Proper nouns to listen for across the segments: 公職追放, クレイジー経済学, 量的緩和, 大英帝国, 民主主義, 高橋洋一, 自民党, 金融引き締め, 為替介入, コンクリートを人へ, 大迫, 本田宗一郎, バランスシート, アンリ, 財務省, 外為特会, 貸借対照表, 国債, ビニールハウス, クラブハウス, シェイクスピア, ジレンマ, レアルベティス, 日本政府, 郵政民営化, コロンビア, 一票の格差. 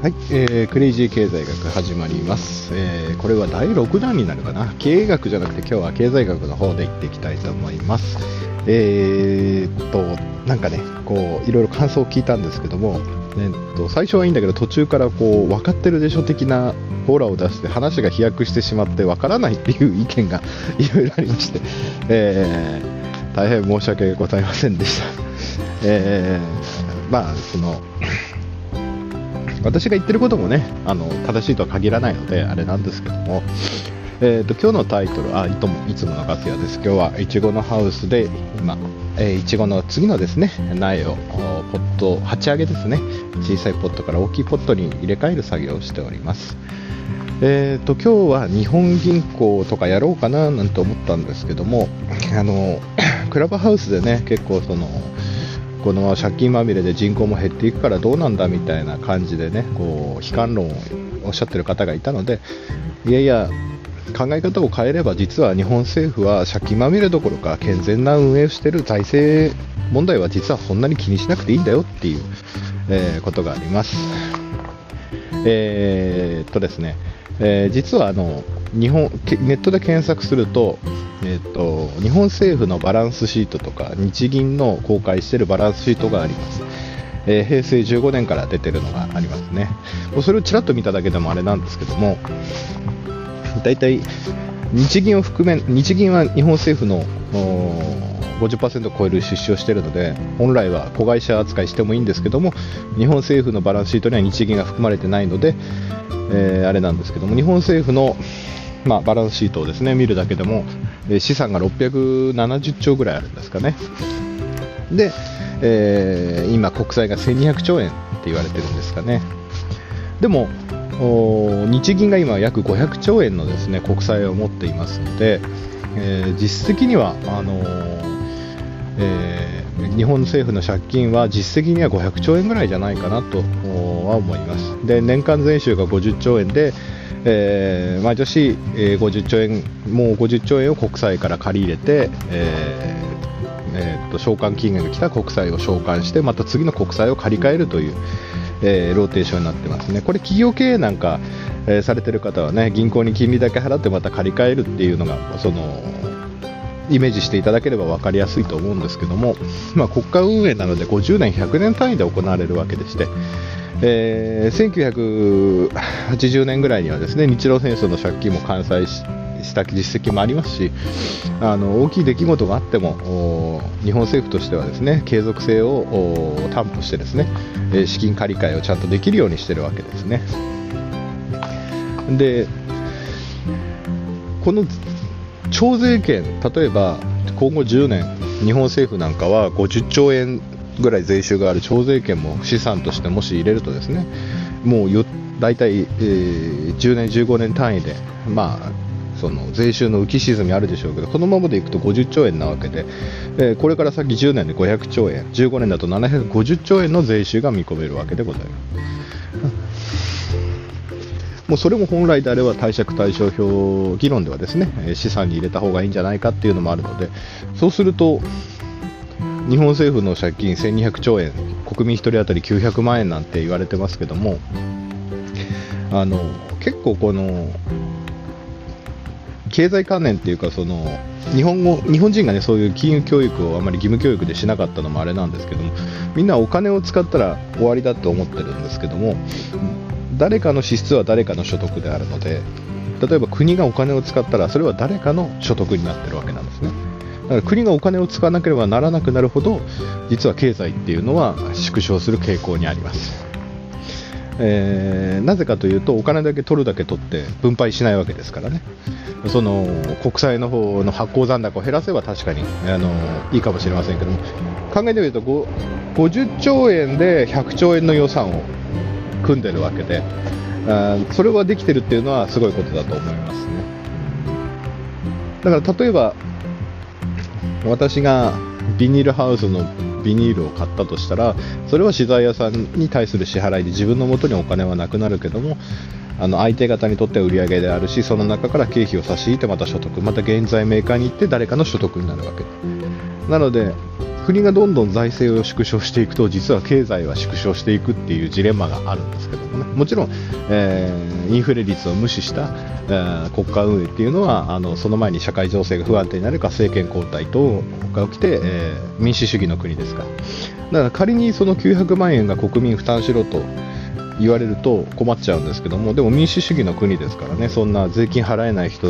はい、クレイジー経済学始まります、これは第6弾になるかな。経営学じゃなくて今日は経済学の方でいっていきたいと思います。なんかねこういろいろ感想を聞いたんですけども、最初はいいんだけど途中からこう分かってるでしょ的なオーラを出して話が飛躍してしまって分からないっていう意見がいろいろありまして、大変申し訳ございませんでした。私が言ってることもね正しいとは限らないのであれなんですけども、今日のタイトルいつものガス屋です。今日はいちごのハウスで今いちごの次のですね苗をポット鉢上げですね、小さいポットから大きいポットに入れ替える作業をしております。今日は日本銀行とかやろうかななんて思ったんですけども、クラブハウスでね結構この借金まみれで人口も減っていくからどうなんだみたいな感じでねこう悲観論をおっしゃってる方がいたので、いやいや考え方を変えれば実は日本政府は借金まみれどころか健全な運営をしている財政問題は実はそんなに気にしなくていいんだよっていう、ことがあります。ですね、実はネットで検索すると、日本政府のバランスシートとか日銀の公開しているバランスシートがあります。平成15年から出てるのがありますね。それをちらっと見ただけでもあれなんですけども、だいたい日銀は日本政府の50% を超える出資をしているので本来は子会社扱いしてもいいんですけども、日本政府のバランスシートには日銀が含まれてないので、あれなんですけども、日本政府のバランスシートをですね見るだけでも資産が670兆ぐらいあるんですかね。で、今国債が1200兆円って言われてるんですかね。でも日銀が今約500兆円のですね国債を持っていますので、実質的には日本政府の借金は実績には500兆円ぐらいじゃないかなとは思います。で年間税収が50兆円で、毎年50兆円を国債から借り入れて、償還期限が来た国債を償還してまた次の国債を借り換えるという、ローテーションになってますね。これ企業経営なんか、されてる方はね銀行に金利だけ払ってまた借り換えるっていうのがイメージしていただければ分かりやすいと思うんですけども、国家運営なので50年100年単位で行われるわけでして、1980年ぐらいにはですね日露戦争の借金も完済した実績もありますし、大きい出来事があっても日本政府としてはですね継続性を担保してですね資金借り換えをちゃんとできるようにしているわけですね。でこの徴税権、例えば今後10年日本政府なんかは50兆円ぐらい税収がある徴税権も資産としてもし入れるとですねもう大体、10年15年単位で、税収の浮き沈みあるでしょうけどこのままでいくと50兆円なわけで、これから先10年で500兆円15年だと750兆円の税収が見込めるわけでございます。もうそれも本来であれば貸借対照表議論ではですね資産に入れた方がいいんじゃないかっていうのもあるので、そうすると日本政府の借金1200兆円国民1人当たり900万円なんて言われてますけども、結構この経済観念っていうか日本人がねそういう金融教育をあまり義務教育でしなかったのもあれなんですけども、みんなお金を使ったら終わりだと思ってるんですけども、誰かの支出は誰かの所得であるので、例えば国がお金を使ったらそれは誰かの所得になってるわけなんですね。だから国がお金を使わなければならなくなるほど実は経済っていうのは縮小する傾向にあります。なぜかというとお金だけ取るだけ取って分配しないわけですからね。国債の方の発行残高を減らせば確かに、いいかもしれませんけども、考えてみると50兆円で100兆円の予算を組んでるわけで、それはできてるっていうのはすごいことだと思いますね。だから例えば私がビニールハウスのビニールを買ったとしたらそれは資材屋さんに対する支払いで自分の元にお金はなくなるけども、相手方にとっては売り上げであるし、その中から経費を差し引いてまた所得、また原材メーカーに行って誰かの所得になるわけなので、国がどんどん財政を縮小していくと実は経済は縮小していくっていうジレンマがあるんですけどもね、もちろん、インフレ率を無視した、国家運営っていうのはその前に社会情勢が不安定になるか政権交代等が起きて、民主主義の国ですから、だから仮にその900万円が国民負担しろと言われると困っちゃうんですけども、でも民主主義の国ですからね、そんな税金払えない人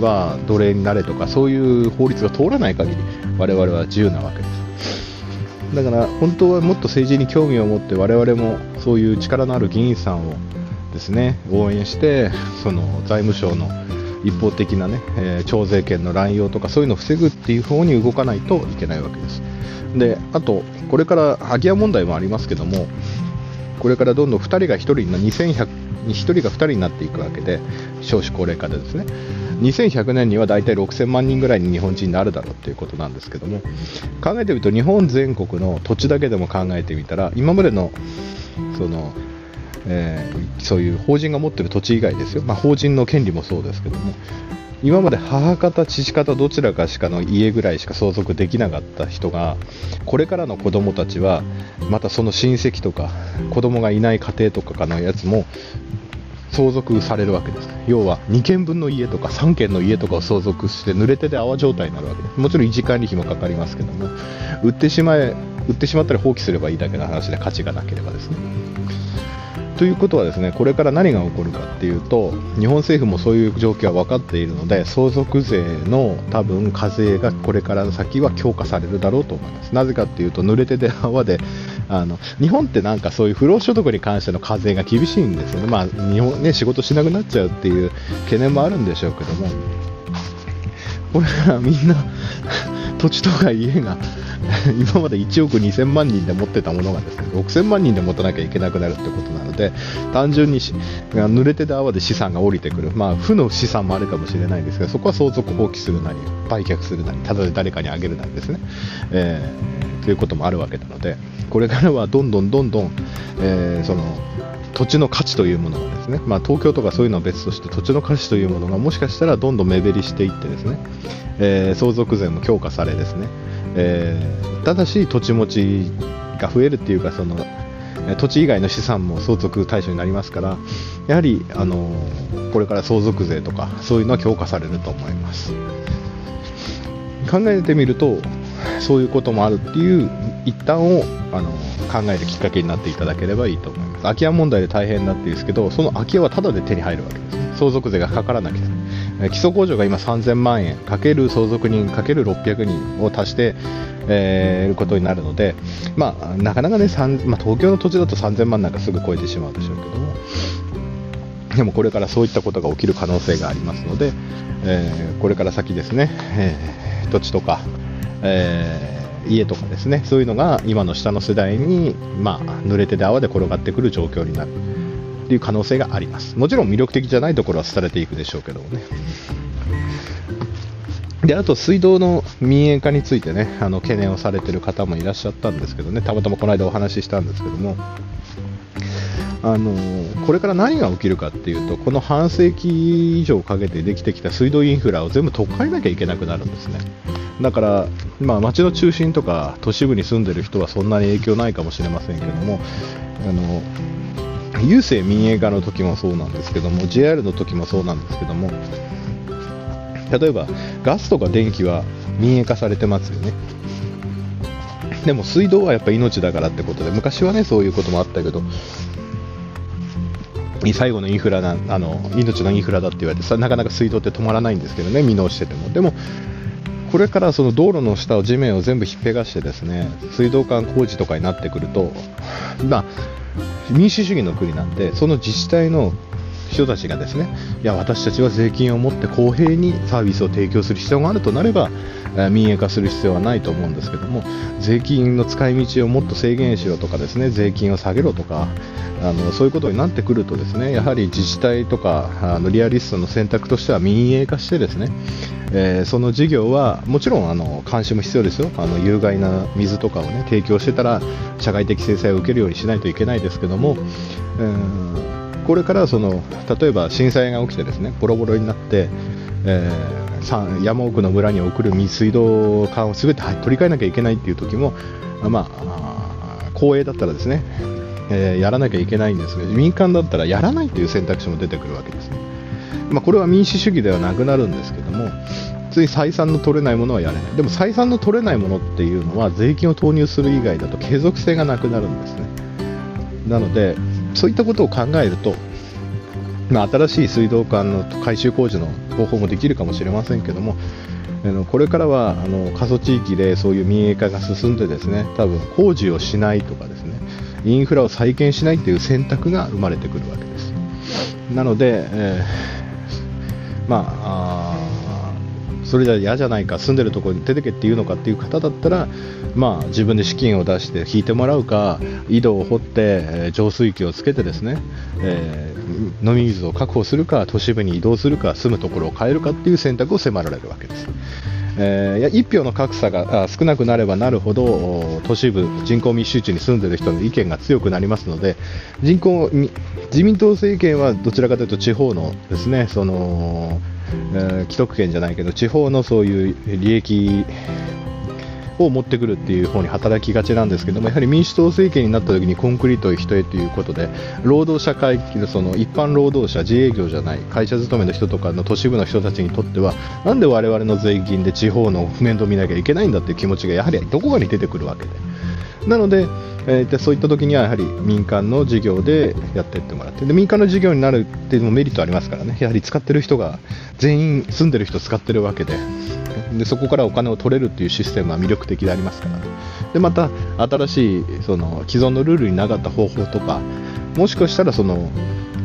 は奴隷になれとかそういう法律が通らない限り我々は自由なわけです。だから本当はもっと政治に興味を持って我々もそういう力のある議員さんをですね応援して、その財務省の一方的なね、徴税権の乱用とかそういうのを防ぐっていう方に動かないといけないわけです。であとこれから空き家問題もありますけども、これからどんどん2人が1人にな1人が2人になっていくわけで、少子高齢化でですね2100年にはだいたい6000万人ぐらいに日本人になるだろうということなんですけども、考えてみると日本全国の土地だけでも考えてみたら今までのそういう法人が持っている土地以外ですよ、法人の権利もそうですけども、今まで母方父方どちらかしかの家ぐらいしか相続できなかった人が、これからの子供たちはまたその親戚とか子供がいない家庭とかのやつも相続されるわけです。要は2軒分の家とか3軒の家とかを相続して濡れ手で泡状態になるわけです。もちろん維持管理費もかかりますけども、売ってしまったり放棄すればいいだけの話で、価値がなければですね。ということはですね、これから何が起こるかっていうと、日本政府もそういう状況は分かっているので、相続税の多分課税がこれから先は強化されるだろうと思います。なぜかっていうと、濡れ手で泡で日本ってなんかそういう不労所得に関しての課税が厳しいんですよね。日本ね、仕事しなくなっちゃうっていう懸念もあるんでしょうけども、これからみんな土地とか家が今まで1億2000万人で持ってたものがですね、6000万人で持たなきゃいけなくなるってことなので、単純に濡れてた泡で資産が降りてくる、負の資産もあるかもしれないですが、そこは相続放棄するなり売却するなりただで誰かにあげるなりですね、ということもあるわけなので、これからはどんどん、土地の価値というものがですね、東京とかそういうのは別として、土地の価値というものがもしかしたらどんどん目減りしていってですね、相続税も強化されですね、ただし土地持ちが増えるっていうか、土地以外の資産も相続対象になりますから、やはり、これから相続税とかそういうのは強化されると思います。考えてみるとそういうこともあるっていう一端を考えるきっかけになっていただければいいと思います。空き家問題で大変だって言うんですけど、その空き家はタダで手に入るわけです。相続税がかからなくて、基礎控除が今3000万円かける相続人かける600人を足していることになるので、なかなかね、東京の土地だと3000万なんかすぐ超えてしまうでしょうけども、でもこれからそういったことが起きる可能性がありますので、これから先ですね、土地とか、家とかですね、そういうのが今の下の世代に、濡れ手で泡で転がってくる状況になるという可能性があります。もちろん魅力的じゃないところは廃れていくでしょうけどもね。であと水道の民営化についてね、懸念をされている方もいらっしゃったんですけどね、たまたまこの間お話ししたんですけども、これから何が起きるかっていうと、この半世紀以上かけてできてきた水道インフラを全部取っ替えなきゃいけなくなるんですね。だから、街の中心とか都市部に住んでる人はそんなに影響ないかもしれませんけども、郵政民営化の時もそうなんですけども、 JR の時もそうなんですけども、例えばガスとか電気は民営化されてますよね。でも水道はやっぱ命だからってことで、昔はねそういうこともあったけど、最後のインフラ命のインフラだって言われてさ、なかなか水道って止まらないんですけどね、未納してても。でもこれからその道路の下を地面を全部ひっぺがしてですね、水道管工事とかになってくると、民主主義の国なんで、その自治体の人たちがですね、いや私たちは税金を持って公平にサービスを提供する必要があるとなれば、民営化する必要はないと思うんですけども、税金の使い道をもっと制限しろとかですね、税金を下げろとか、そういうことになってくるとですね、やはり自治体とかリアリストの選択としては民営化してですね、その事業はもちろん監視も必要ですよ。有害な水とかをね提供してたら社会的制裁を受けるようにしないといけないですけども、これから例えば震災が起きてですねボロボロになって、山奥の村に送る水道管をすべて取り替えなきゃいけないっていう時も、まあ、公営だったらですね、やらなきゃいけないんですね。民間だったらやらないという選択肢も出てくるわけですね。これは民主主義ではなくなるんですけども、普通に採算の取れないものはやれない。でも採算の取れないものっていうのは税金を投入する以外だと継続性がなくなるんですね。なのでそういったことを考えると、新しい水道管の改修工事の方法もできるかもしれませんけども、これからは過疎地域でそういう民営化が進んでですね、多分工事をしないとかですね、インフラを再建しないという選択が生まれてくるわけです。なので、それじゃ嫌じゃないか、住んでるところに出てけっていうのかっていう方だったら、自分で資金を出して引いてもらうか、井戸を掘って浄水器をつけてですね、飲み水を確保するか、都市部に移動するか、住むところを変えるかっていう選択を迫られるわけです。一票の格差が少なくなればなるほど、都市部、人口密集地に住んでいる人の意見が強くなりますので、自民党政権はどちらかというと地方のですね、既得権じゃないけど地方のそういう利益を持ってくるっていう方に働きがちなんですけども、やはり民主党政権になった時にコンクリートを人へということで、労働者階級、一般労働者、自営業じゃない会社勤めの人とかの都市部の人たちにとっては、なんで我々の税金で地方の面倒見なきゃいけないんだっていう気持ちがやはりどこかに出てくるわけで、なので、そういった時にはやはり民間の事業でやっていってもらって、で民間の事業になるっていうのもメリットありますからね。やはり使ってる人が全員住んでる人使ってるわけで、そこからお金を取れるっていうシステムは魅力的でありますから、ね、でまた新しい既存のルールになかった方法とか、もしかしたら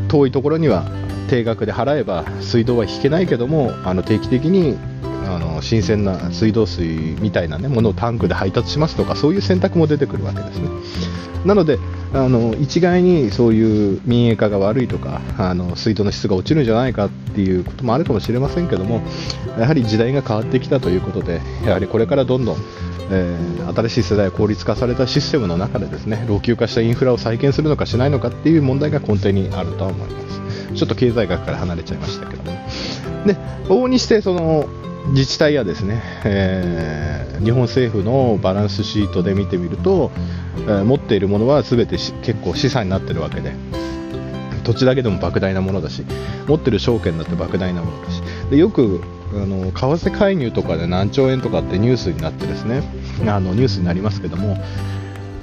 遠いところには定額で払えば水道は引けないけども、定期的に新鮮な水道水みたいな、ね、ものをタンクで配達しますとか、そういう選択も出てくるわけですね。なので一概にそういう民営化が悪いとか、水道の質が落ちるんじゃないかっていうこともあるかもしれませんけども、やはり時代が変わってきたということで、やはりこれからどんどん、新しい世代、効率化されたシステムの中でですね、老朽化したインフラを再建するのかしないのかっていう問題が根底にあるとは思います。ちょっと経済学から離れちゃいましたけどね。で、往々にして自治体やですね、日本政府のバランスシートで見てみると、持っているものは全て結構資産になっているわけで、土地だけでも莫大なものだし、持っている証券だって莫大なものだし、でよく為替介入とかで何兆円とかってニュースになってですね、ニュースになりますけども、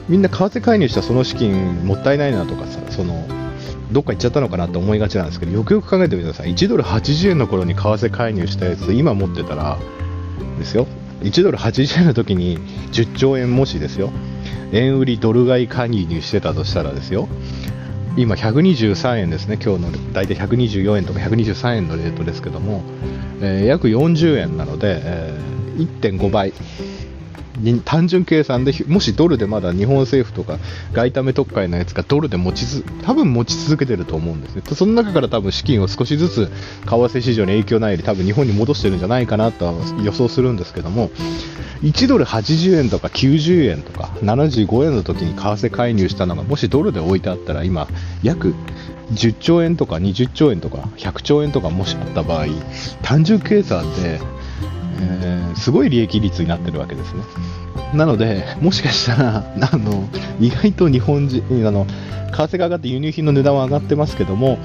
みんな為替介入したその資金もったいないなとかさ、どっか行っちゃったのかなと思いがちなんですけど、よくよく考えてみてください。1ドル80円の頃に為替介入したやつ今持ってたらですよ、1ドル80円の時に10兆円もしですよ、円売りドル買い介入してたとしたらですよ、今123円ですね、今日の大体124円とか123円のレートですけども、約40円なので、1.5 倍単純計算で、もしドルでまだ日本政府とか外為特会のやつがドルで多分持ち続けてると思うんですね。その中から多分資金を少しずつ為替市場に影響ないより多分日本に戻してるんじゃないかなと予想するんですけども、1ドル80円とか90円とか75円の時に為替介入したのがもしドルで置いてあったら、今約10兆円とか20兆円とか100兆円とかもしあった場合、単純計算ですごい利益率になってるわけですね。なのでもしかしたら意外と日本人為替が上がって輸入品の値段は上がってますけども、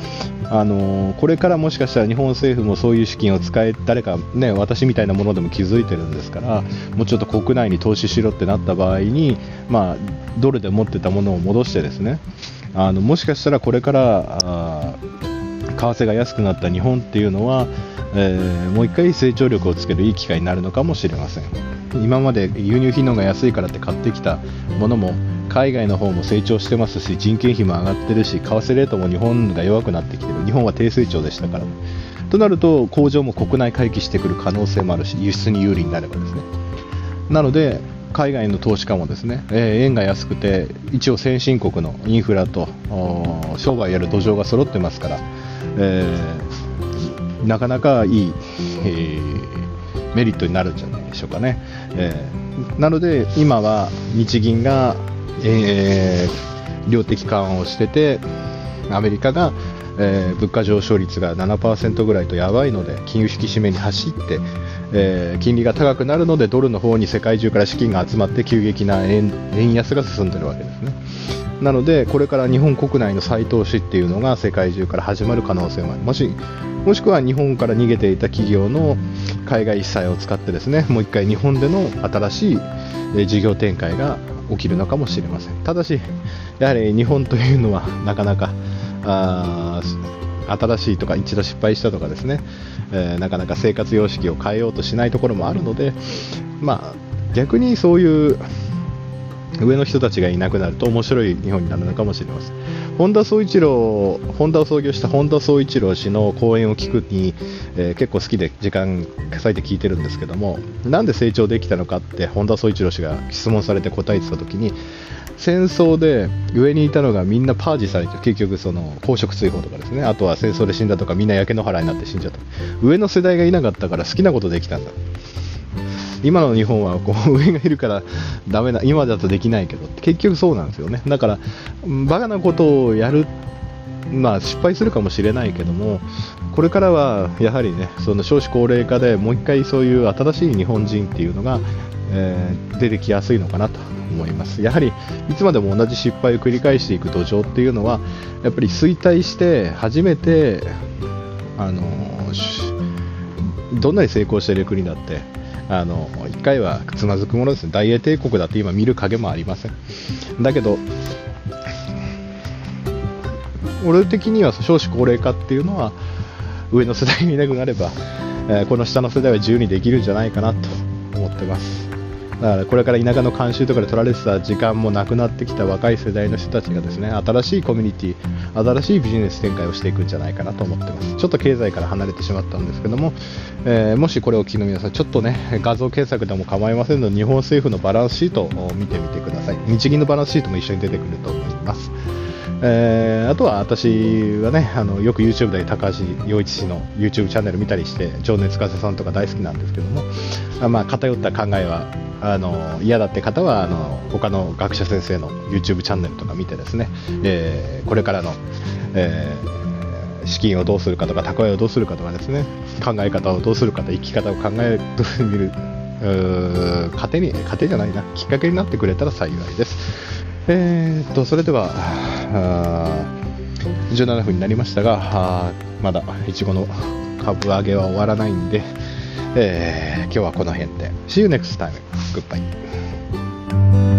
これからもしかしたら日本政府もそういう資金を使え、誰かね、私みたいなものでも気づいてるんですから、もうちょっと国内に投資しろってなった場合に、ドルで持ってたものを戻してですね、もしかしたらこれから為替が安くなった日本っていうのは、もう1回成長力をつけるいい機会になるのかもしれません。今まで輸入品の方が安いからって買ってきたものも、海外の方も成長してますし、人件費も上がってるし、為替レートも日本が弱くなってきてる。日本は低成長でしたから、となると工場も国内回帰してくる可能性もあるし、輸出に有利になればですね。なので海外の投資家もですね、円が安くて一応先進国のインフラと商売やる土壌が揃ってますから、なかなかいい、メリットになるんじゃないでしょうかね。なので今は日銀が量的緩和をしてて、アメリカが物価上昇率が 7% ぐらいとやばいので金融引き締めに走って、金利が高くなるのでドルの方に世界中から資金が集まって急激な 円安が進んでいるわけですね。なのでこれから日本国内の再投資っていうのが世界中から始まる可能性もある。もしくは日本から逃げていた企業の海外資債を使ってですね、もう一回日本での新しい事業展開が起きるのかもしれません。ただしやはり日本というのはなかなか新しいとか一度失敗したとかですね、なかなか生活様式を変えようとしないところもあるので、逆にそういう上の人たちがいなくなると面白い日本になるのかもしれません。ホンダを創業した本田宗一郎氏の講演を聞くに、結構好きで時間割いて聞いてるんですけども、なんで成長できたのかって本田宗一郎氏が質問されて答えてた時に、戦争で上にいたのがみんなパージされて、結局その公職追放とかですね、あとは戦争で死んだとかみんな焼け野原になって死んじゃった。上の世代がいなかったから好きなことできたんだ。今の日本はこう上がいるからダメな、今だとできないけど結局そうなんですよね。だからバカなことをやる、失敗するかもしれないけども、これからはやはりね、その少子高齢化でもう一回そういう新しい日本人っていうのが、出てきやすいのかなと思います。やはりいつまでも同じ失敗を繰り返していく土壌っていうのはやっぱり衰退して初めて、どんなに成功している国だって1回はつまずくものですね。大英帝国だって今見る影もありません。だけど俺的には少子高齢化っていうのは上の世代にいなくなれば、この下の世代は自由にできるんじゃないかなと思ってます。だからこれから田舎の慣習とかで取られてた時間もなくなってきた若い世代の人たちがですね、新しいコミュニティ、新しいビジネス展開をしていくんじゃないかなと思ってます。ちょっと経済から離れてしまったんですけども、もしこれを聞く皆さん、ちょっとね画像検索でも構いませんので日本政府のバランスシートを見てみてください。日銀のバランスシートも一緒に出てくると思います。あとは私はね、よく YouTube で高橋洋一氏の YouTube チャンネル見たりして、情熱家さんとか大好きなんですけども、偏った考えは嫌だって方は他の学者先生の YouTube チャンネルとか見てですね、これからの、資金をどうするかとか蓄えをどうするかとかですね、考え方をどうするかと生き方を考えてみるきっかけになってくれたら幸いです。それでは17分になりましたが、まだいちごの株上げは終わらないんで、今日はこの辺で See you next time. Goodbye.